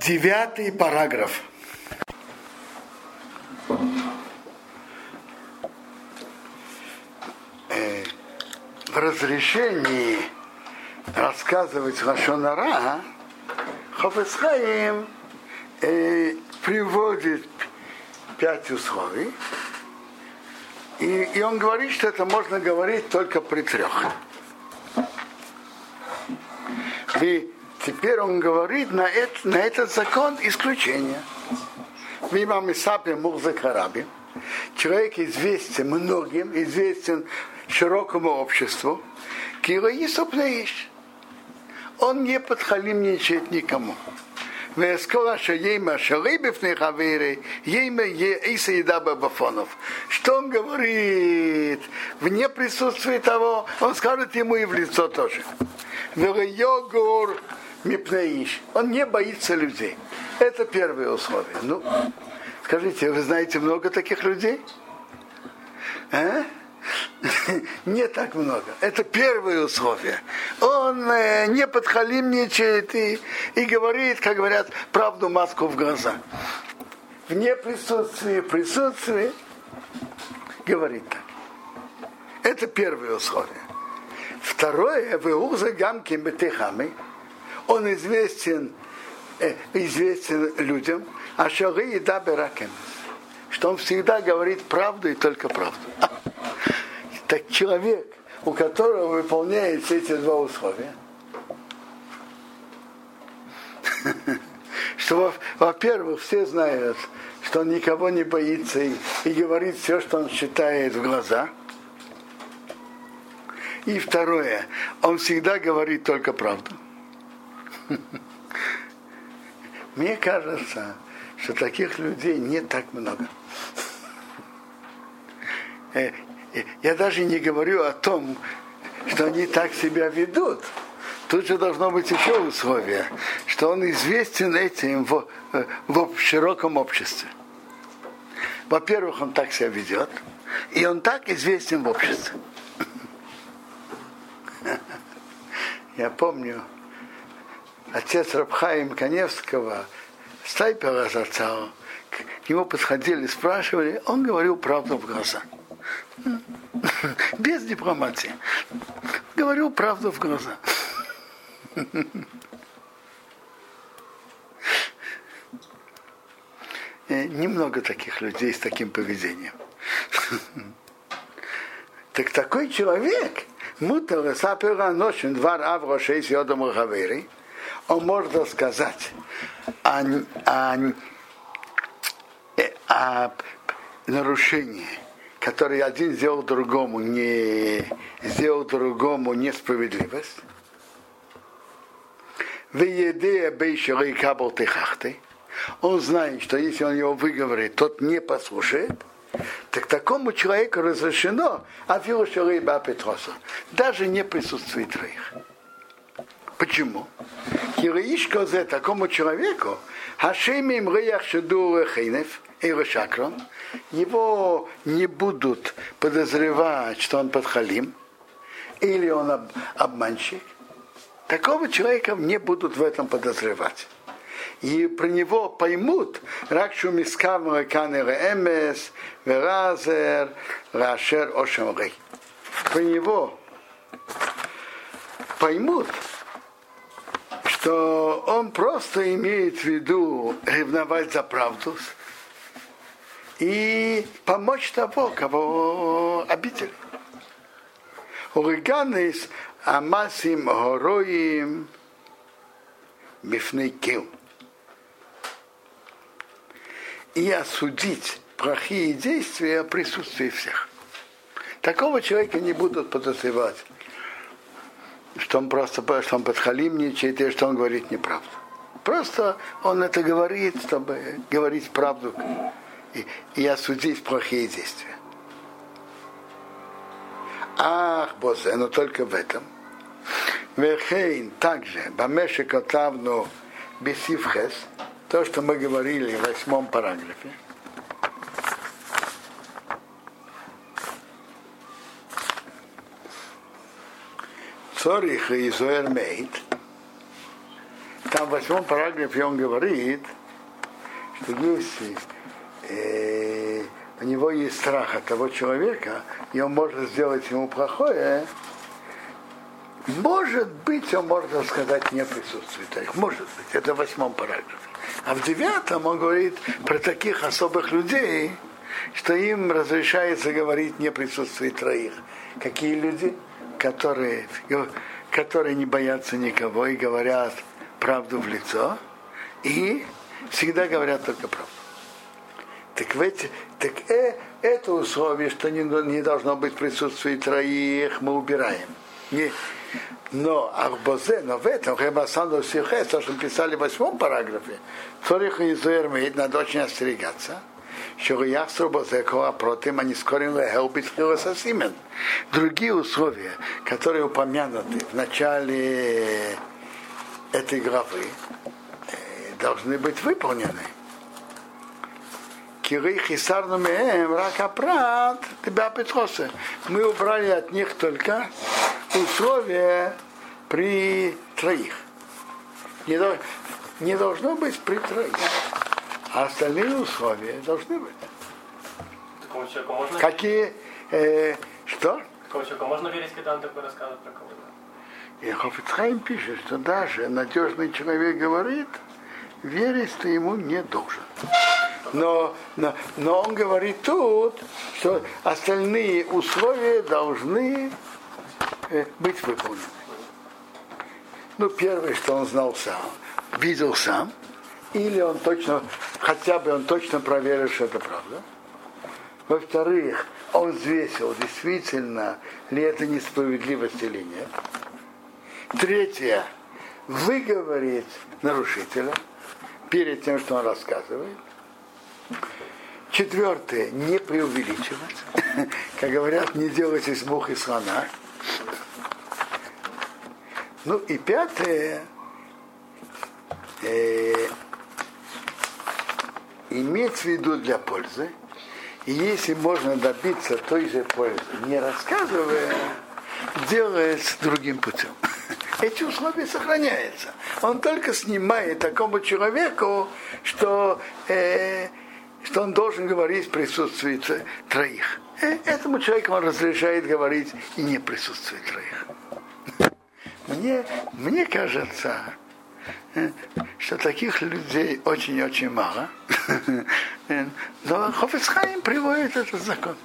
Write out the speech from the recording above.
9 параграф. В разрешении рассказывать лашон ара Хафец Хаим приводит 5 условий. И он говорит, что это можно говорить только при 3. И теперь он говорит на этот закон исключение. Мимам Исапе Мурзакараби. Человек известен многим, известен широкому обществу. Килоисопнеиш. Он не подхалимничает никому. Что он говорит вне присутствия того, он скажет ему и в лицо тоже. Он не боится людей. Это первое условие. Ну, скажите, вы знаете много таких людей? А? Не так много. Это первое условие. Он не подхалимничает и говорит, как говорят, правду маску в глаза. Вне присутствия, присутствие говорит так. Это первое условие. Второе, веуза гамки бетехами. Он известен людям, а шаги и даберакем. Что он всегда говорит правду и только правду. Так человек, у которого выполняются эти 2 условия, что, во-первых, все знают, что он никого не боится и говорит все, что он считает в глаза. И второе, он всегда говорит только правду. Мне кажется, что таких людей не так много. Я даже не говорю о том, что они так себя ведут. Тут же должно быть еще условие, что он известен этим в широком обществе. Во-первых, он так себя ведет, и он так известен в обществе. Я помню, отец Рабхая Мканевского Стайпера зацал, к нему подходили, спрашивали, он говорил правду в глаза. Без дипломатии. Говорю правду в глаза. Немного таких людей с таким поведением. Так такой человек, он может сказать о нарушении, который один сделал другому несправедливость. Он знает, что если он его выговорит, тот не послушает. Так такому человеку разрешено даже не присутствие 2. Почему? Такому человеку его не будут подозревать, что он подхалим, или он обманщик. Такого человека не будут в этом подозревать. И про него поймут Ракшу Мискавра Канере Эмес, Веразер, Рашер Ошемрей. Про него поймут, что он просто имеет в виду ревновать за правду и помочь того, кого обидели. Уриганис амасим гороим мифникил. И осудить плохие действия в присутствии всех. Такого человека не будут подозревать, что он подхалимничает и что он говорит неправду. Просто он это говорит, чтобы говорить правду и осудить плохие действия. Ах, Бозе, но только в этом. Верхейн также, Бамешикотавну Бесифхес, то, что мы говорили в 8 параграфе. Цорих и Зуэрмейт, там в 8 параграфе он говорит, что если у него есть страх от того человека, и он может сделать ему плохое, может быть, он может рассказать не о присутствии таких. Может быть, это в 8 параграфе. А в 9 он говорит про таких особых людей, что им разрешается говорить не о присутствии троих. Какие люди, которые не боятся никого и говорят правду в лицо, и всегда говорят только правду. Это условие, что не должно быть присутствие троих, мы убираем. Но в этом, то, что писали в 8 параграфе, Торих и Зуэрмейд надо очень остерегаться. Другие условия, которые упомянуты в начале этой главы, должны быть выполнены. Мы убрали от них только условия при троих. Не должно быть при троих. А остальные условия должны быть. Такому человеку можно... Какие? Что? Такому человеку можно верить, когда он такой рассказывает про кого-то? И Хафец Хаим пишет, что даже надежный человек говорит, верить ты ему не должен. Но он говорит тут, что остальные условия должны быть выполнены. Первое, что он знал сам, видел сам, или он точно, хотя бы он точно проверил, что это правда. Во-вторых, он взвесил, действительно ли это несправедливость или нет. Третье, выговорить нарушителя перед тем, что он рассказывает. Четвертое, не преувеличивать. Как говорят, не делать из мух и слона. И пятое, иметь в виду для пользы, и если можно добиться той же пользы, не рассказывая, делает другим путем. Эти условия сохраняются. Он только снимает такому человеку, что он должен говорить в присутствии троих. Этому человеку он разрешает говорить и не в присутствии троих. Мне кажется, что таких людей очень-очень мало. Но Хафец Хаим приводит этот закон.